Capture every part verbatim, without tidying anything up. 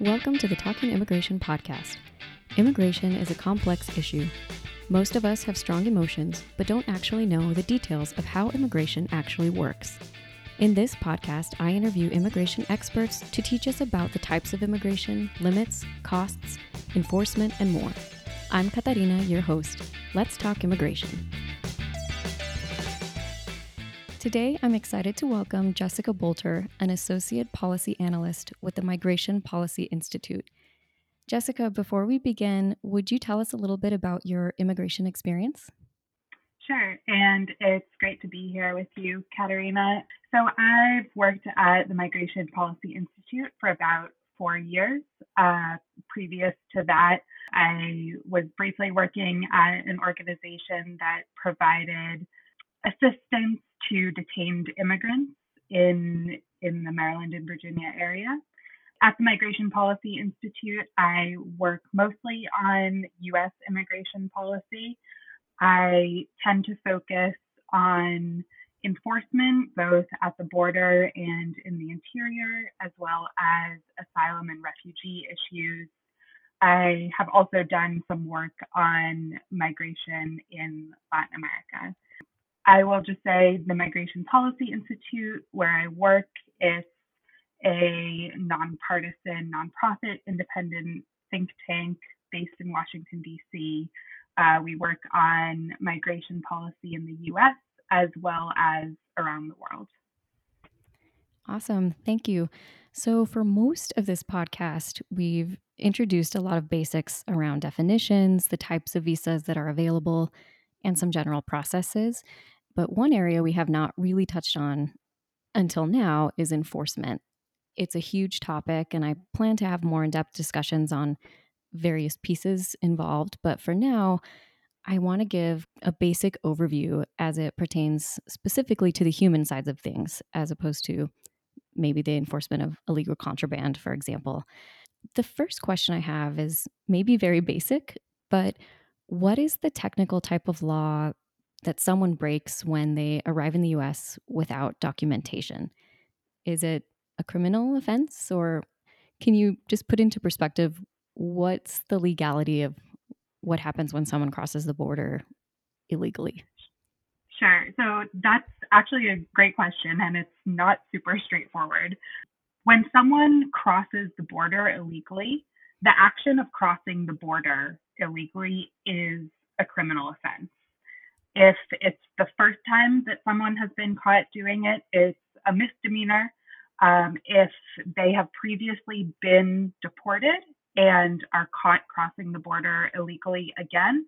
Welcome to the Talking Immigration podcast. Immigration is a complex issue. Most of us have strong emotions, but don't actually know the details of how immigration actually works. In this podcast, I interview immigration experts to teach us about the types of immigration, limits, costs, enforcement, and more. I'm Katarina, your host. Let's talk immigration. Today, I'm excited to welcome Jessica Bolter, an associate policy analyst with the Migration Policy Institute. Jessica, before we begin, would you tell us a little bit about your immigration experience? Sure, and it's great to be here with you, Katarina. So I've worked at the Migration Policy Institute for about four years. Uh, previous to that, I was briefly working at an organization that provided assistance to detained immigrants in in the Maryland and Virginia area. At the Migration Policy Institute, I work mostly on U S immigration policy. I tend to focus on enforcement, both at the border and in the interior, as well as asylum and refugee issues. I have also done some work on migration in Latin America. I will just say the Migration Policy Institute, where I work, is a nonpartisan, nonprofit, independent think tank based in Washington, D C. Uh, we work on migration policy in the U S as well as around the world. Awesome. Thank you. So for most of this podcast, we've introduced a lot of basics around definitions, the types of visas that are available, and some general processes. But one area we have not really touched on until now is enforcement. It's a huge topic, and I plan to have more in-depth discussions on various pieces involved. But for now, I want to give a basic overview as it pertains specifically to the human sides of things, as opposed to maybe the enforcement of illegal contraband, for example. The first question I have is maybe very basic, but what is the technical type of law that someone breaks when they arrive in the U S without documentation? Is it a criminal offense, or can you just put into perspective what's the legality of what happens when someone crosses the border illegally? Sure. So that's actually a great question, and it's not super straightforward. When someone crosses the border illegally, the action of crossing the border illegally is a criminal offense. If it's the first time that someone has been caught doing it, it's a misdemeanor. Um, if they have previously been deported and are caught crossing the border illegally again,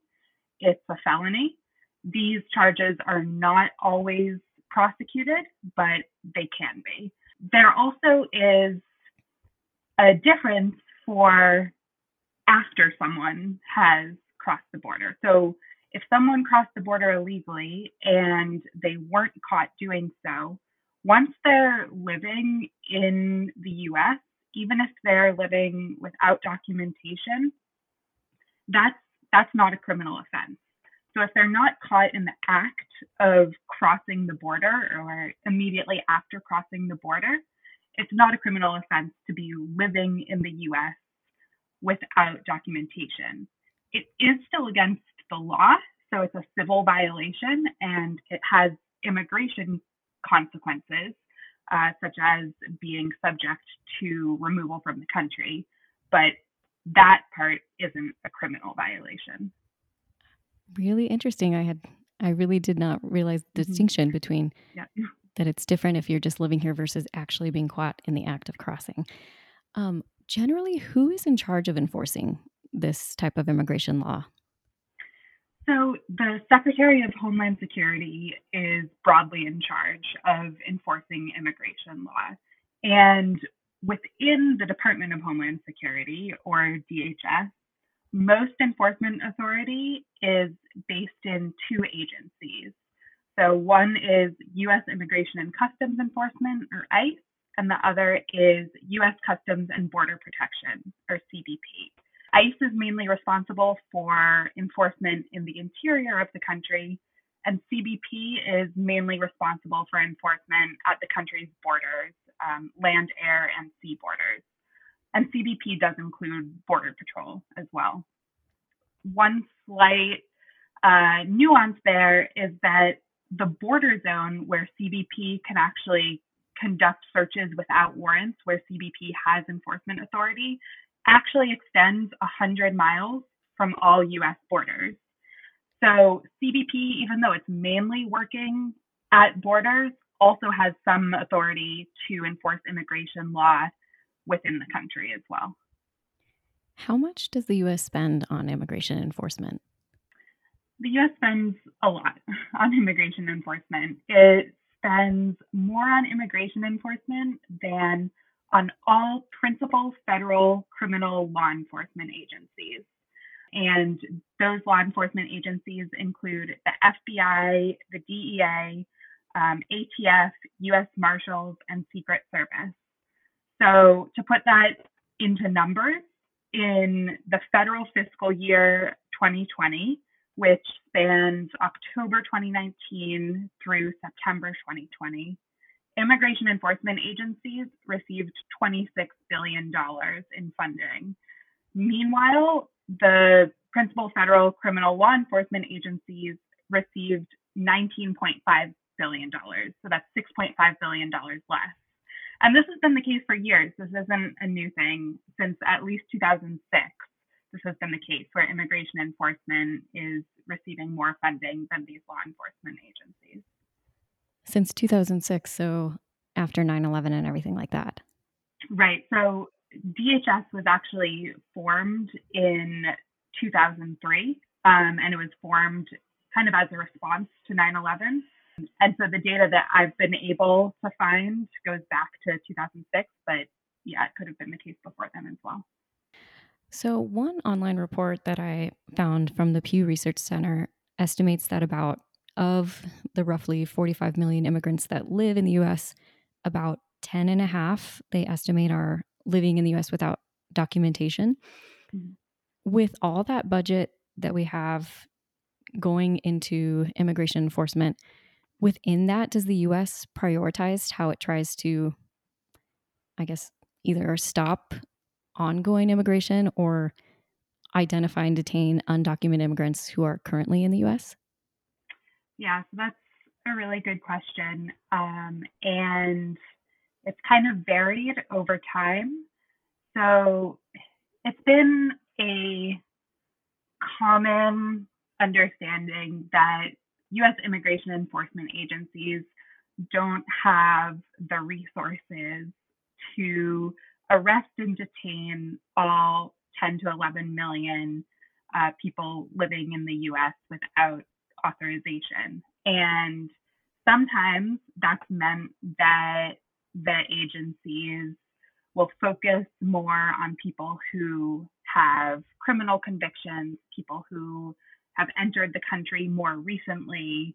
it's a felony. These charges are not always prosecuted, but they can be. There also is a difference for after someone has crossed the border. So if someone crossed the border illegally and they weren't caught doing so, once they're living in the U S, even if they're living without documentation, that's that's not a criminal offense. So if they're not caught in the act of crossing the border or immediately after crossing the border, it's not a criminal offense to be living in the U S without documentation. It is still against the law, so it's a civil violation, and it has immigration consequences, uh, such as being subject to removal from the country, but that part isn't a criminal violation. Really interesting. I had I really did not realize the mm-hmm. distinction between yeah. that it's different if you're just living here versus actually being caught in the act of crossing. Um, Generally, who is in charge of enforcing this type of immigration law? So the Secretary of Homeland Security is broadly in charge of enforcing immigration law. And within the Department of Homeland Security, or D H S, most enforcement authority is based in two agencies. So one is U S Immigration and Customs Enforcement, or ICE, and the other is U S Customs and Border Protection, or C B P. ICE is mainly responsible for enforcement in the interior of the country, and C B P is mainly responsible for enforcement at the country's borders, um, land, air, and sea borders. And C B P does include border patrol as well. One slight uh, nuance there is that the border zone where C B P can actually conduct searches without warrants, where C B P has enforcement authority, actually extends one hundred miles from all U S borders. So C B P, even though it's mainly working at borders, also has some authority to enforce immigration law within the country as well. How much does the U S spend on immigration enforcement? The U S spends a lot on immigration enforcement. It spends more on immigration enforcement than on all principal federal criminal law enforcement agencies. And those law enforcement agencies include the F B I, the D E A, um, A T F, U S Marshals, and Secret Service. So to put that into numbers, in the federal fiscal year twenty twenty, which spans October twenty nineteen through September twenty twenty, immigration enforcement agencies received twenty-six billion dollars in funding. Meanwhile, the principal federal criminal law enforcement agencies received nineteen point five billion dollars. So that's six point five billion dollars less. And this has been the case for years. This isn't a new thing. Since at least two thousand six, this has been the case where immigration enforcement is receiving more funding than these law enforcement agencies. Since two thousand six, so after nine eleven and everything like that. Right. So D H S was actually formed in two thousand three, um, and it was formed kind of as a response to nine eleven. And so the data that I've been able to find goes back to two thousand six, but yeah, it could have been the case before then as well. So one online report that I found from the Pew Research Center estimates that about of the roughly forty-five million immigrants that live in the U S, about ten and a half, they estimate, are living in the U S without documentation. Mm-hmm. With all that budget that we have going into immigration enforcement, within that, does the U S prioritize how it tries to, I guess, either stop ongoing immigration or identify and detain undocumented immigrants who are currently in the U S? Yeah, so that's a really good question. Um, and it's kind of varied over time. So it's been a common understanding that U S immigration enforcement agencies don't have the resources to arrest and detain all ten to eleven million uh, people living in the U S without authorization. And sometimes that's meant that the agencies will focus more on people who have criminal convictions, people who have entered the country more recently.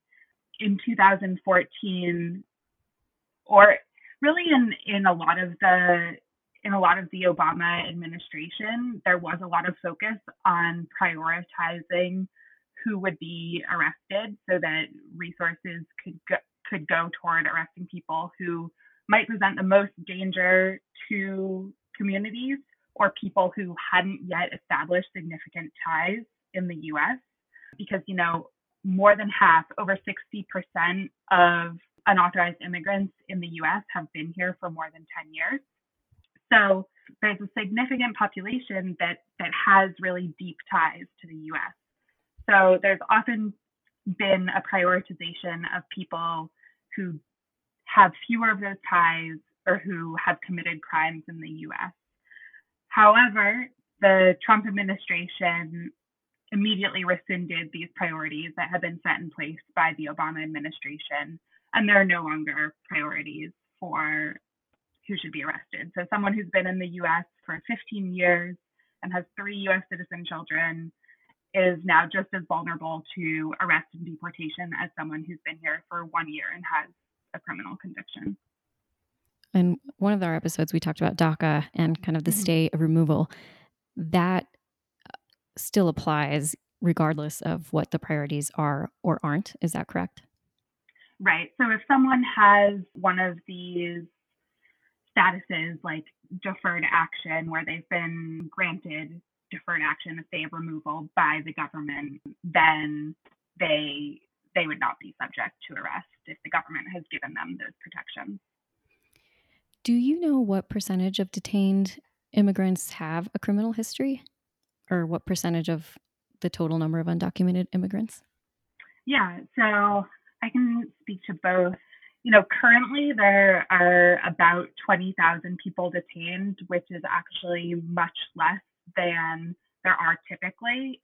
In two thousand fourteen, or really in, in a lot of the in a lot of the Obama administration, there was a lot of focus on prioritizing who would be arrested so that resources could go, could go toward arresting people who might present the most danger to communities or people who hadn't yet established significant ties in the U S. Because, you know, more than half, over sixty percent of unauthorized immigrants in the U S have been here for more than ten years. So there's a significant population that, that has really deep ties to the U S. So there's often been a prioritization of people who have fewer of those ties or who have committed crimes in the U S. However, the Trump administration immediately rescinded these priorities that had been set in place by the Obama administration, and they're no longer priorities for who should be arrested. So someone who's been in the U S for fifteen years and has three U S citizen children is now just as vulnerable to arrest and deportation as someone who's been here for one year and has a criminal conviction. In one of our episodes, we talked about DACA and kind of the mm-hmm. stay of removal. That still applies regardless of what the priorities are or aren't. Is that correct? Right. So if someone has one of these statuses like deferred action, where they've been granted deferred action, if they have removal by the government, then they they would not be subject to arrest if the government has given them those protections. Do you know what percentage of detained immigrants have a criminal history, or what percentage of the total number of undocumented immigrants? Yeah, so I can speak to both. You know, currently there are about twenty thousand people detained, which is actually much less than there are typically.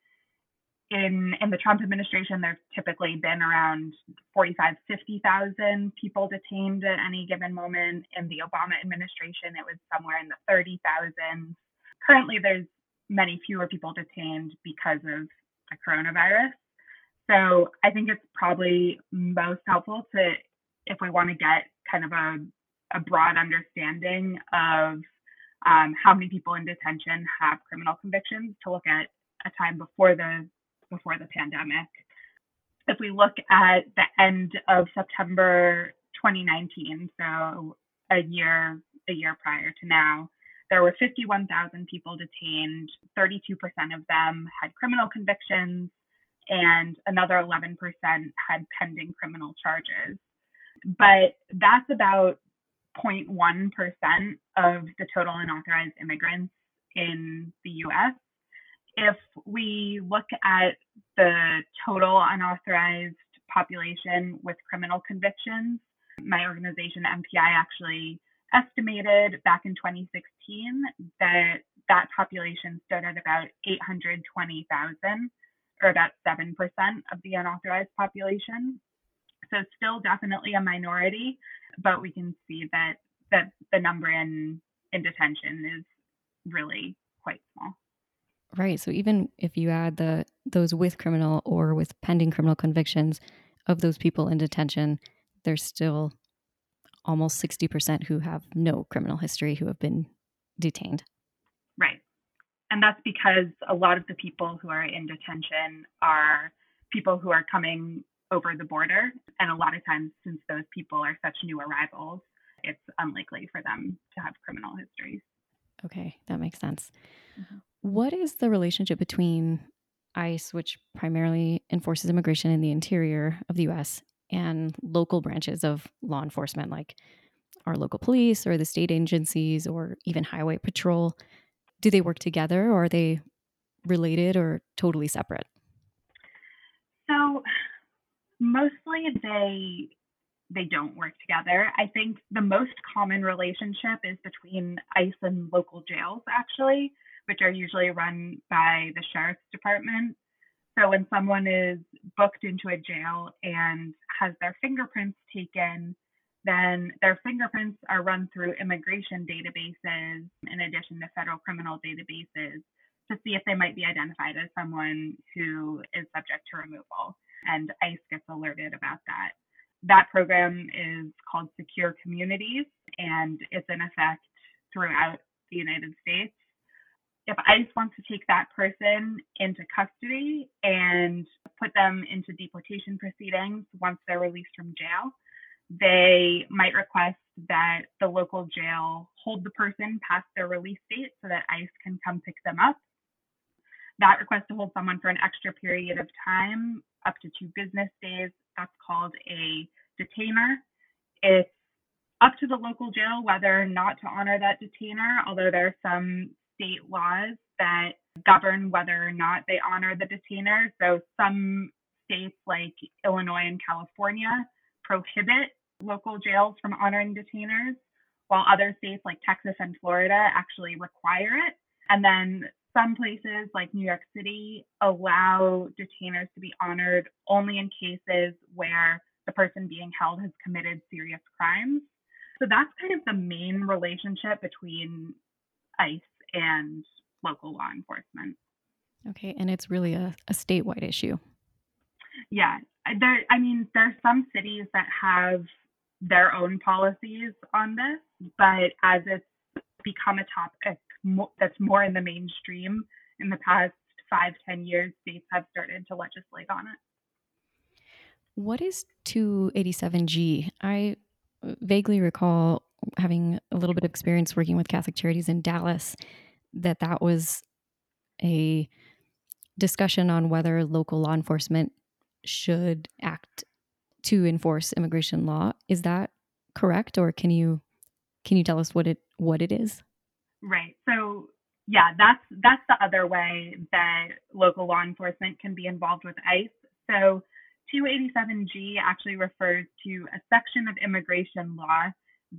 In in the Trump administration, there's typically been around forty-five, fifty thousand people detained at any given moment. In the Obama administration, it was somewhere in the thirty thousand. Currently, there's many fewer people detained because of the coronavirus. So I think it's probably most helpful to, if we want to get kind of a, a broad understanding of um, how many people in detention have criminal convictions, to look at a time before the before the pandemic. If we look at the end of September twenty nineteen, so a year a year prior to now, there were fifty-one thousand people detained. thirty-two percent of them had criminal convictions, and another eleven percent had pending criminal charges. But that's about zero point one percent of the total unauthorized immigrants in the U S. If we look at the total unauthorized population with criminal convictions, my organization, M P I, actually estimated back in twenty sixteen that that population stood at about eight hundred twenty thousand, or about seven percent of the unauthorized population. So still definitely a minority, but we can see that, that the number in, in detention is really quite small. Right. So even if you add the those with criminal or with pending criminal convictions of those people in detention, there's still almost sixty percent who have no criminal history who have been detained. Right. And that's because a lot of the people who are in detention are people who are coming over the border. And a lot of times, since those people are such new arrivals, it's unlikely for them to have criminal histories. Okay, that makes sense. Mm-hmm. What is the relationship between ICE, which primarily enforces immigration in the interior of the U S, and local branches of law enforcement, like our local police or the state agencies or even highway patrol? Do they work together, or are they related or totally separate? So mostly they they don't work together. I think the most common relationship is between ICE and local jails, actually, which are usually run by the sheriff's department. So when someone is booked into a jail and has their fingerprints taken, then their fingerprints are run through immigration databases, in addition to federal criminal databases, to see if they might be identified as someone who is subject to removal. And ICE gets alerted about that. That program is called Secure Communities, and it's in effect throughout the United States. If ICE wants to take that person into custody and put them into deportation proceedings once they're released from jail, they might request that the local jail hold the person past their release date so that ICE can come pick them up. That request to hold someone for an extra period of time, up to two business days, that's called a detainer. It's up to the local jail whether or not to honor that detainer, although there are some state laws that govern whether or not they honor the detainer. So some states like Illinois and California prohibit local jails from honoring detainers, while other states like Texas and Florida actually require it. And then some places like New York City allow detainers to be honored only in cases where the person being held has committed serious crimes. So that's kind of the main relationship between ICE and local law enforcement. Okay, and it's really a, a statewide issue. Yeah, there. I mean, there's some cities that have their own policies on this, but as it's become a topic that's more in the mainstream in the past five, ten years, states have started to legislate on it. What is two eighty-seven G? I vaguely recall having a little bit of experience working with Catholic Charities in Dallas, that that was a discussion on whether local law enforcement should act to enforce immigration law. Is that correct? Or can you can you tell us what it what it is? Right. So yeah, that's that's the other way that local law enforcement can be involved with ICE. So two eighty-seven G actually refers to a section of immigration law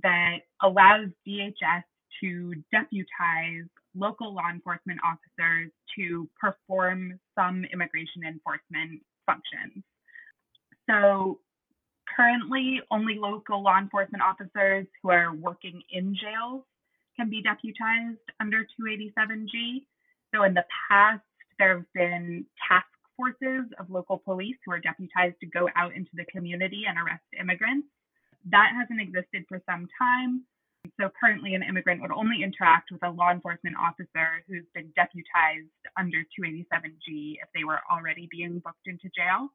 that allows D H S to deputize local law enforcement officers to perform some immigration enforcement functions. So currently, only local law enforcement officers who are working in jails can be deputized under two eighty-seven G. So in the past, there have been task forces of local police who are deputized to go out into the community and arrest immigrants. That hasn't existed for some time. So currently, an immigrant would only interact with a law enforcement officer who's been deputized under two eighty-seven G if they were already being booked into jail.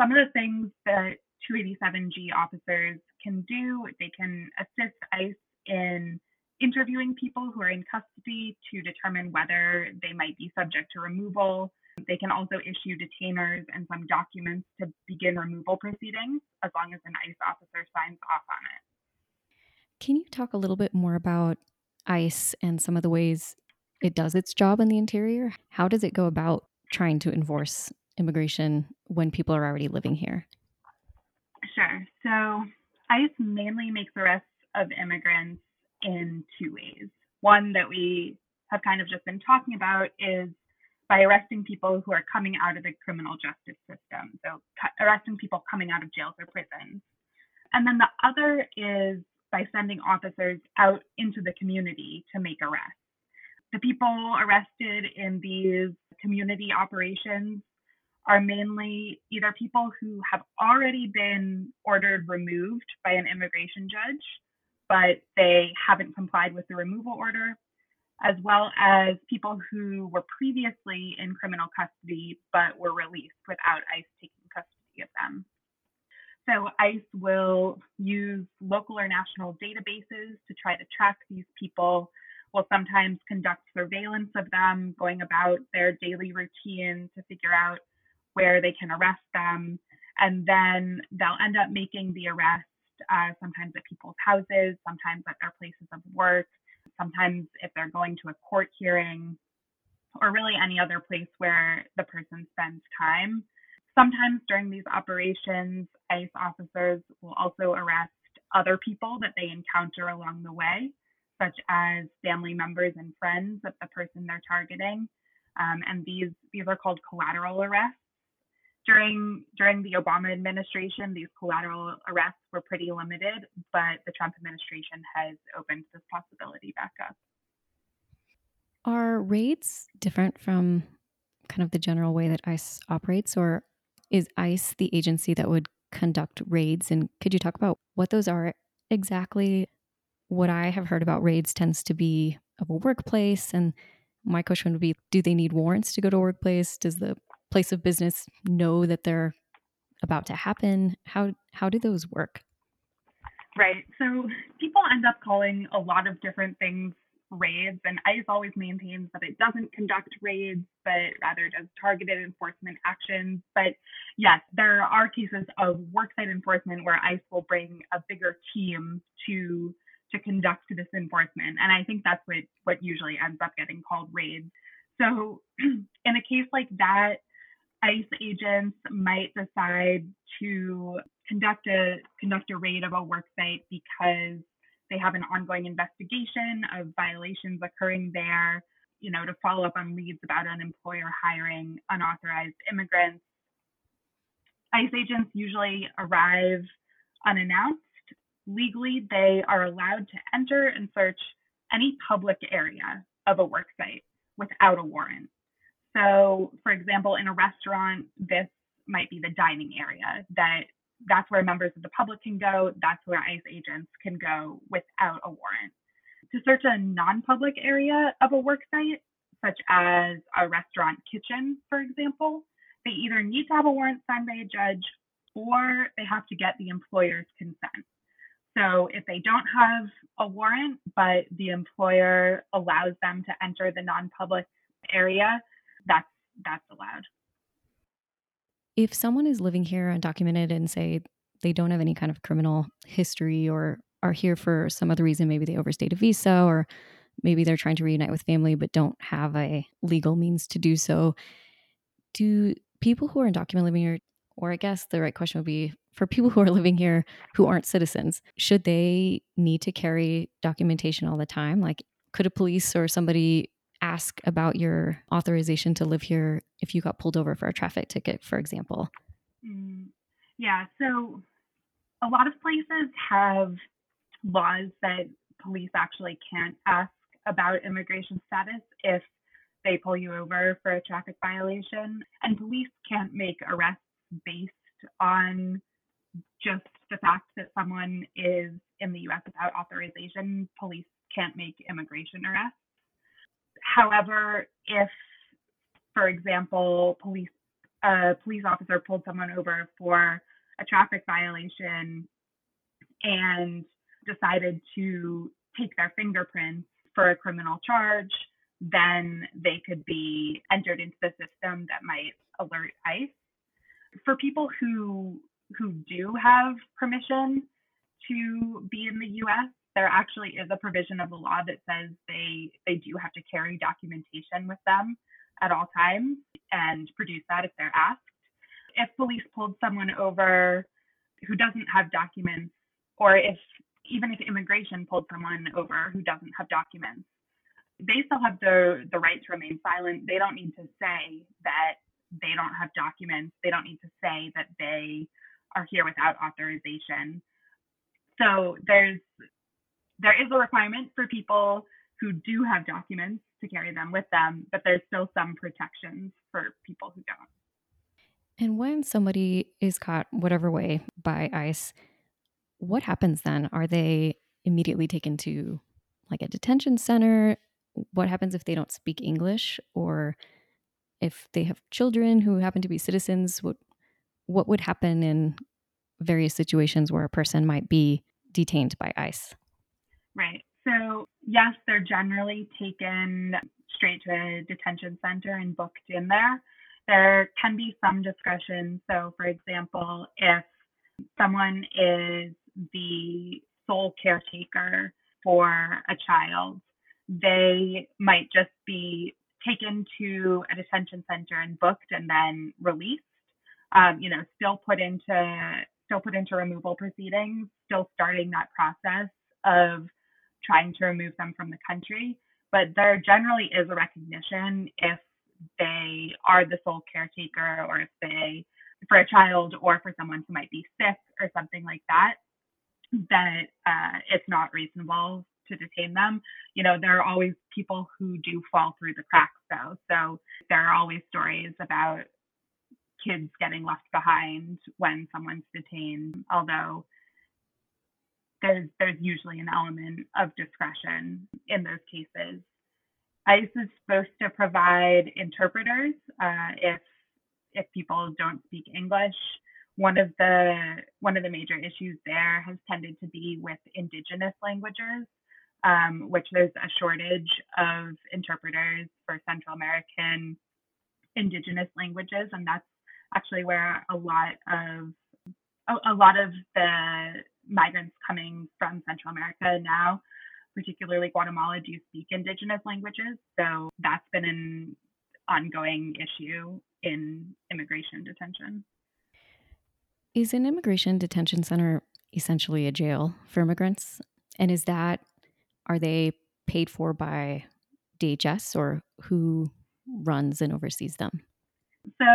Some of the things that two eighty-seven G officers can do: they can assist ICE in interviewing people who are in custody to determine whether they might be subject to removal. They can also issue detainers and some documents to begin removal proceedings, as long as an ICE officer signs off on it. Can you talk a little bit more about ICE and some of the ways it does its job in the interior? How does it go about trying to enforce immigration when people are already living here? Sure. So ICE mainly makes arrests of immigrants in two ways. One that we have kind of just been talking about is by arresting people who are coming out of the criminal justice system. So cu- arresting people coming out of jails or prisons. And then the other is by sending officers out into the community to make arrests. The people arrested in these community operations are mainly either people who have already been ordered removed by an immigration judge, but they haven't complied with the removal order, as well as people who were previously in criminal custody but were released without ICE taking custody of them. So ICE will use local or national databases to try to track these people. We'll sometimes conduct surveillance of them, going about their daily routine to figure out where they can arrest them. And then they'll end up making the arrest uh, sometimes at people's houses, sometimes at their places of work, sometimes if they're going to a court hearing, or really any other place where the person spends time. Sometimes during these operations, ICE officers will also arrest other people that they encounter along the way, such as family members and friends of the person they're targeting. Um, and these these are called collateral arrests. During during the Obama administration, these collateral arrests were pretty limited, but the Trump administration has opened this possibility back up. Are raids different from kind of the general way that ICE operates, or is ICE the agency that would conduct raids? And could you talk about what those are exactly? What I have heard about raids tends to be of a workplace. And my question would be, do they need warrants to go to a workplace? Does the place of business know that they're about to happen? How how do those work? Right. So people end up calling a lot of different things raids, and ICE always maintains that it doesn't conduct raids, but rather does targeted enforcement actions. But yes, there are cases of worksite enforcement where ICE will bring a bigger team to to conduct this enforcement, and I think that's what what usually ends up getting called raids. So in a case like that, ICE agents might decide to conduct a conduct a raid of a worksite because they have an ongoing investigation of violations occurring there, you know, to follow up on leads about an employer hiring unauthorized immigrants. ICE agents usually arrive unannounced. Legally, they are allowed to enter and search any public area of a worksite without a warrant. So, for example, in a restaurant, this might be the dining area that That's where members of the public can go. That's where ICE agents can go without a warrant. To search a non-public area of a worksite, such as a restaurant kitchen, for example, they either need to have a warrant signed by a judge or they have to get the employer's consent. So if they don't have a warrant, but the employer allows them to enter the non-public area, that's that's allowed. If someone is living here undocumented and say they don't have any kind of criminal history or are here for some other reason, maybe they overstayed a visa or maybe they're trying to reunite with family but don't have a legal means to do so, do people who are undocumented living here, or I guess the right question would be, for people who are living here who aren't citizens, should they need to carry documentation all the time? Like, could a police or somebody ask about your authorization to live here if you got pulled over for a traffic ticket, for example? Yeah, so a lot of places have laws that police actually can't ask about immigration status if they pull you over for a traffic violation. And police can't make arrests based on just the fact that someone is in the U S without authorization. Police can't make immigration arrests. However, if, for example, police a police officer pulled someone over for a traffic violation and decided to take their fingerprints for a criminal charge, then they could be entered into the system that might alert ICE. For people who who do have permission to be in the U S, there actually is a provision of the law that says they, they do have to carry documentation with them at all times and produce that if they're asked. If police pulled someone over who doesn't have documents, or if even if immigration pulled someone over who doesn't have documents, they still have the, the right to remain silent. They don't need to say that they don't have documents. They don't need to say that they are here without authorization. So there's there is a requirement for people who do have documents to carry them with them, but there's still some protections for people who don't. And when somebody is caught, whatever way, by ICE, what happens then? Are they immediately taken to like a detention center? What happens if they don't speak English, or if they have children who happen to be citizens? What what would happen in various situations where a person might be detained by ICE? Right. So yes, they're generally taken straight to a detention center and booked in there. There can be some discretion. So for example, if someone is the sole caretaker for a child, they might just be taken to a detention center and booked and then released, um, you know, still put into still put into removal proceedings, still starting that process of trying to remove them from the country. But there generally is a recognition if they are the sole caretaker, or if they, for a child or for someone who might be sick or something like that, that uh, it's not reasonable to detain them. You know, there are always people who do fall through the cracks, though. So there are always stories about kids getting left behind when someone's detained, although there's there's usually an element of discretion in those cases. ICE is supposed to provide interpreters uh, if if people don't speak English. One of the one of the major issues there has tended to be with indigenous languages, Um, which there's a shortage of interpreters for Central American indigenous languages, and that's actually where a lot of a, a lot of the migrants coming from Central America now, particularly Guatemala, do speak indigenous languages. So that's been an ongoing issue in immigration detention. Is an immigration detention center essentially a jail for immigrants? And is that Are they paid for by D H S, or who runs and oversees them? So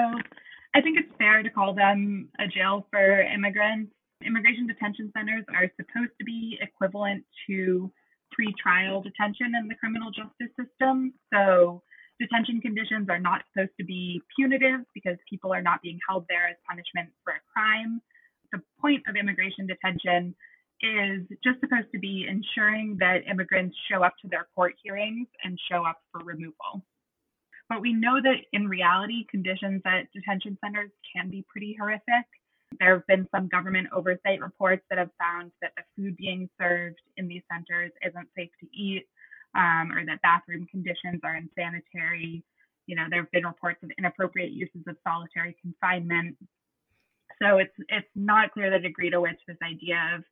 I think it's fair to call them a jail for immigrants. Immigration detention centers are supposed to be equivalent to pretrial detention in the criminal justice system. So detention conditions are not supposed to be punitive because people are not being held there as punishment for a crime. The point of immigration detention is just supposed to be ensuring that immigrants show up to their court hearings and show up for removal. But we know that in reality, conditions at detention centers can be pretty horrific. There have been some government oversight reports that have found that the food being served in these centers isn't safe to eat, um, or that bathroom conditions are unsanitary. You know, there have been reports of inappropriate uses of solitary confinement. So it's it's not clear the degree to which this idea of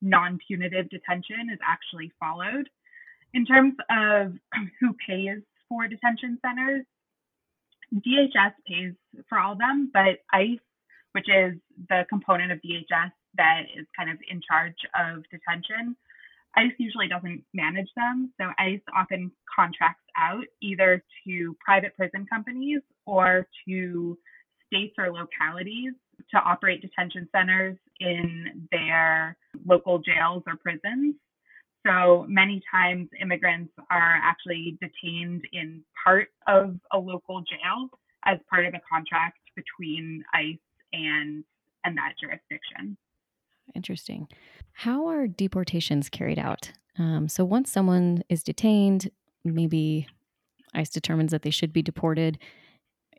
non-punitive detention is actually followed. In terms of who pays for detention centers, D H S pays for all of them, but ICE, which is the component of D H S that is kind of in charge of detention, ICE usually doesn't manage them. So ICE often contracts out either to private prison companies or to states or localities to operate detention centers in their local jails or prisons. So many times immigrants are actually detained in part of a local jail as part of a contract between ICE and and that jurisdiction. Interesting. How are deportations carried out? Um, so once someone is detained, maybe ICE determines that they should be deported.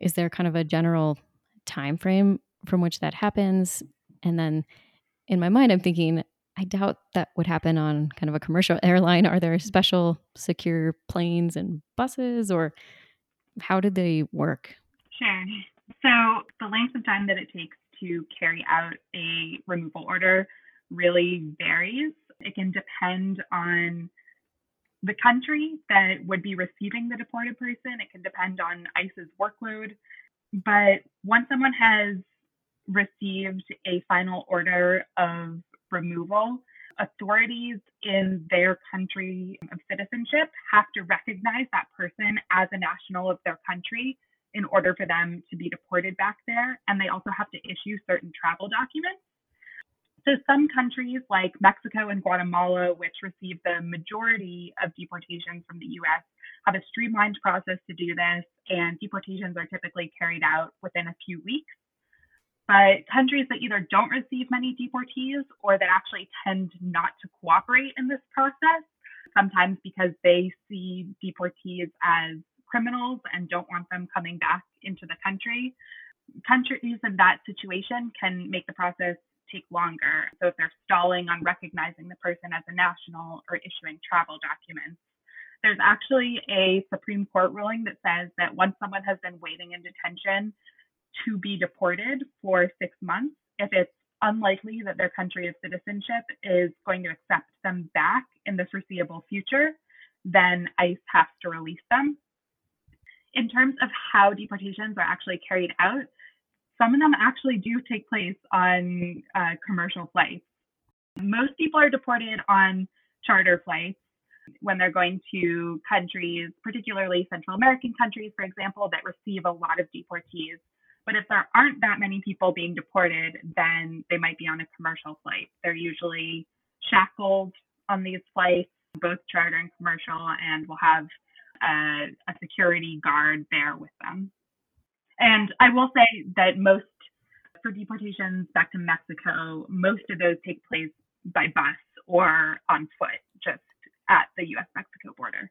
Is there kind of a general time frame from which that happens? And then in my mind, I'm thinking, I doubt that would happen on kind of a commercial airline. Are there special secure planes and buses, or how do they work? Sure. So the length of time that it takes to carry out a removal order really varies. It can depend on the country that would be receiving the deported person. It can depend on ICE's workload. But once someone has received a final order of removal, authorities in their country of citizenship have to recognize that person as a national of their country in order for them to be deported back there. And they also have to issue certain travel documents. So some countries like Mexico and Guatemala, which receive the majority of deportations from the U S, have a streamlined process to do this, and deportations are typically carried out within a few weeks. But countries that either don't receive many deportees or that actually tend not to cooperate in this process, sometimes because they see deportees as criminals and don't want them coming back into the country, countries in that situation can make the process take longer. So if they're stalling on recognizing the person as a national or issuing travel documents. There's actually a Supreme Court ruling that says that once someone has been waiting in detention to be deported for six months, if it's unlikely that their country of citizenship is going to accept them back in the foreseeable future, then ICE has to release them. In terms of how deportations are actually carried out, some of them actually do take place on uh, commercial flights. Most people are deported on charter flights when they're going to countries, particularly Central American countries, for example, that receive a lot of deportees. But if there aren't that many people being deported, then they might be on a commercial flight. They're usually shackled on these flights, both charter and commercial, and will have a, a security guard there with them. And I will say that most, for deportations back to Mexico, most of those take place by bus or on foot, just at the U S Mexico border.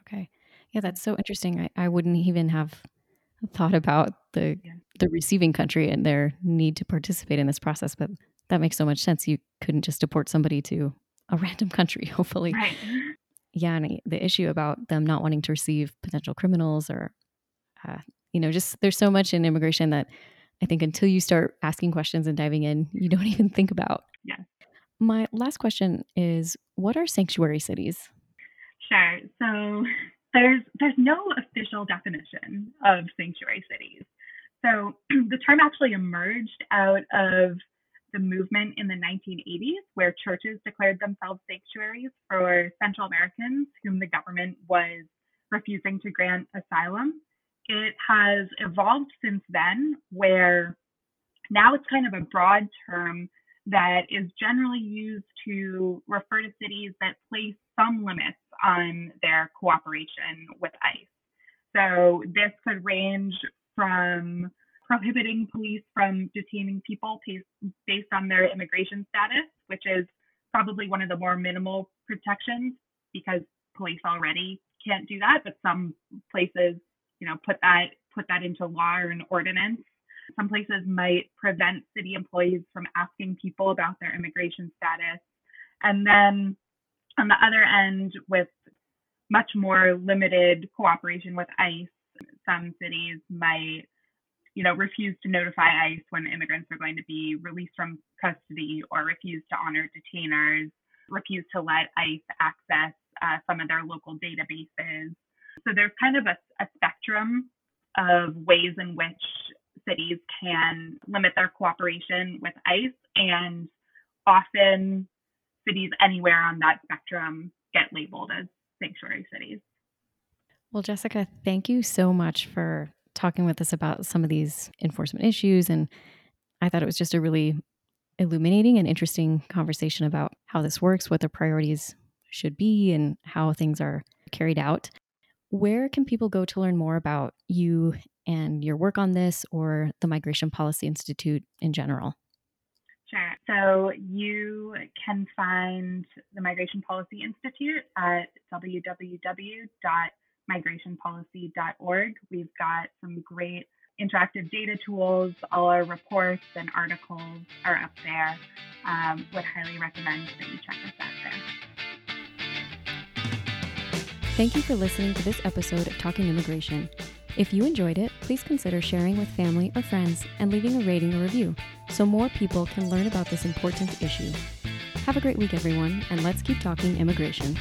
Okay. Yeah, that's so interesting. I, I wouldn't even have thought about the yeah. the receiving country and their need to participate in this process, but that makes so much sense. You couldn't just deport somebody to a random country, hopefully. Right. Yeah, and the issue about them not wanting to receive potential criminals or, uh, you know, just there's so much in immigration that I think until you start asking questions and diving in, you don't even think about. Yeah. My last question is, what are sanctuary cities? Sure. So There's there's no official definition of sanctuary cities. So the term actually emerged out of the movement in the nineteen eighties, where churches declared themselves sanctuaries for Central Americans whom the government was refusing to grant asylum. It has evolved since then, where now it's kind of a broad term that is generally used to refer to cities that place some limits on their cooperation with ICE. So this could range from prohibiting police from detaining people based on their immigration status, which is probably one of the more minimal protections because police already can't do that, but some places, you know, put that put that into law or an ordinance. Some places might prevent city employees from asking people about their immigration status. And then on the other end, with much more limited cooperation with ICE, some cities might, you know, refuse to notify ICE when immigrants are going to be released from custody, or refuse to honor detainers, refuse to let ICE access uh, some of their local databases. So there's kind of a, a spectrum of ways in which cities can limit their cooperation with ICE, and often cities anywhere on that spectrum get labeled as sanctuary cities. Well, Jessica, thank you so much for talking with us about some of these enforcement issues. And I thought it was just a really illuminating and interesting conversation about how this works, what the priorities should be, and how things are carried out. Where can people go to learn more about you and your work on this, or the Migration Policy Institute in general? Sure. So you can find the Migration Policy Institute at w w w dot migration policy dot org. We've got some great interactive data tools. All our reports and articles are up there. Um, would highly recommend that you check us out there. Thank you for listening to this episode of Talking Immigration. If you enjoyed it, please consider sharing with family or friends and leaving a rating or review so more people can learn about this important issue. Have a great week, everyone, and let's keep talking immigration.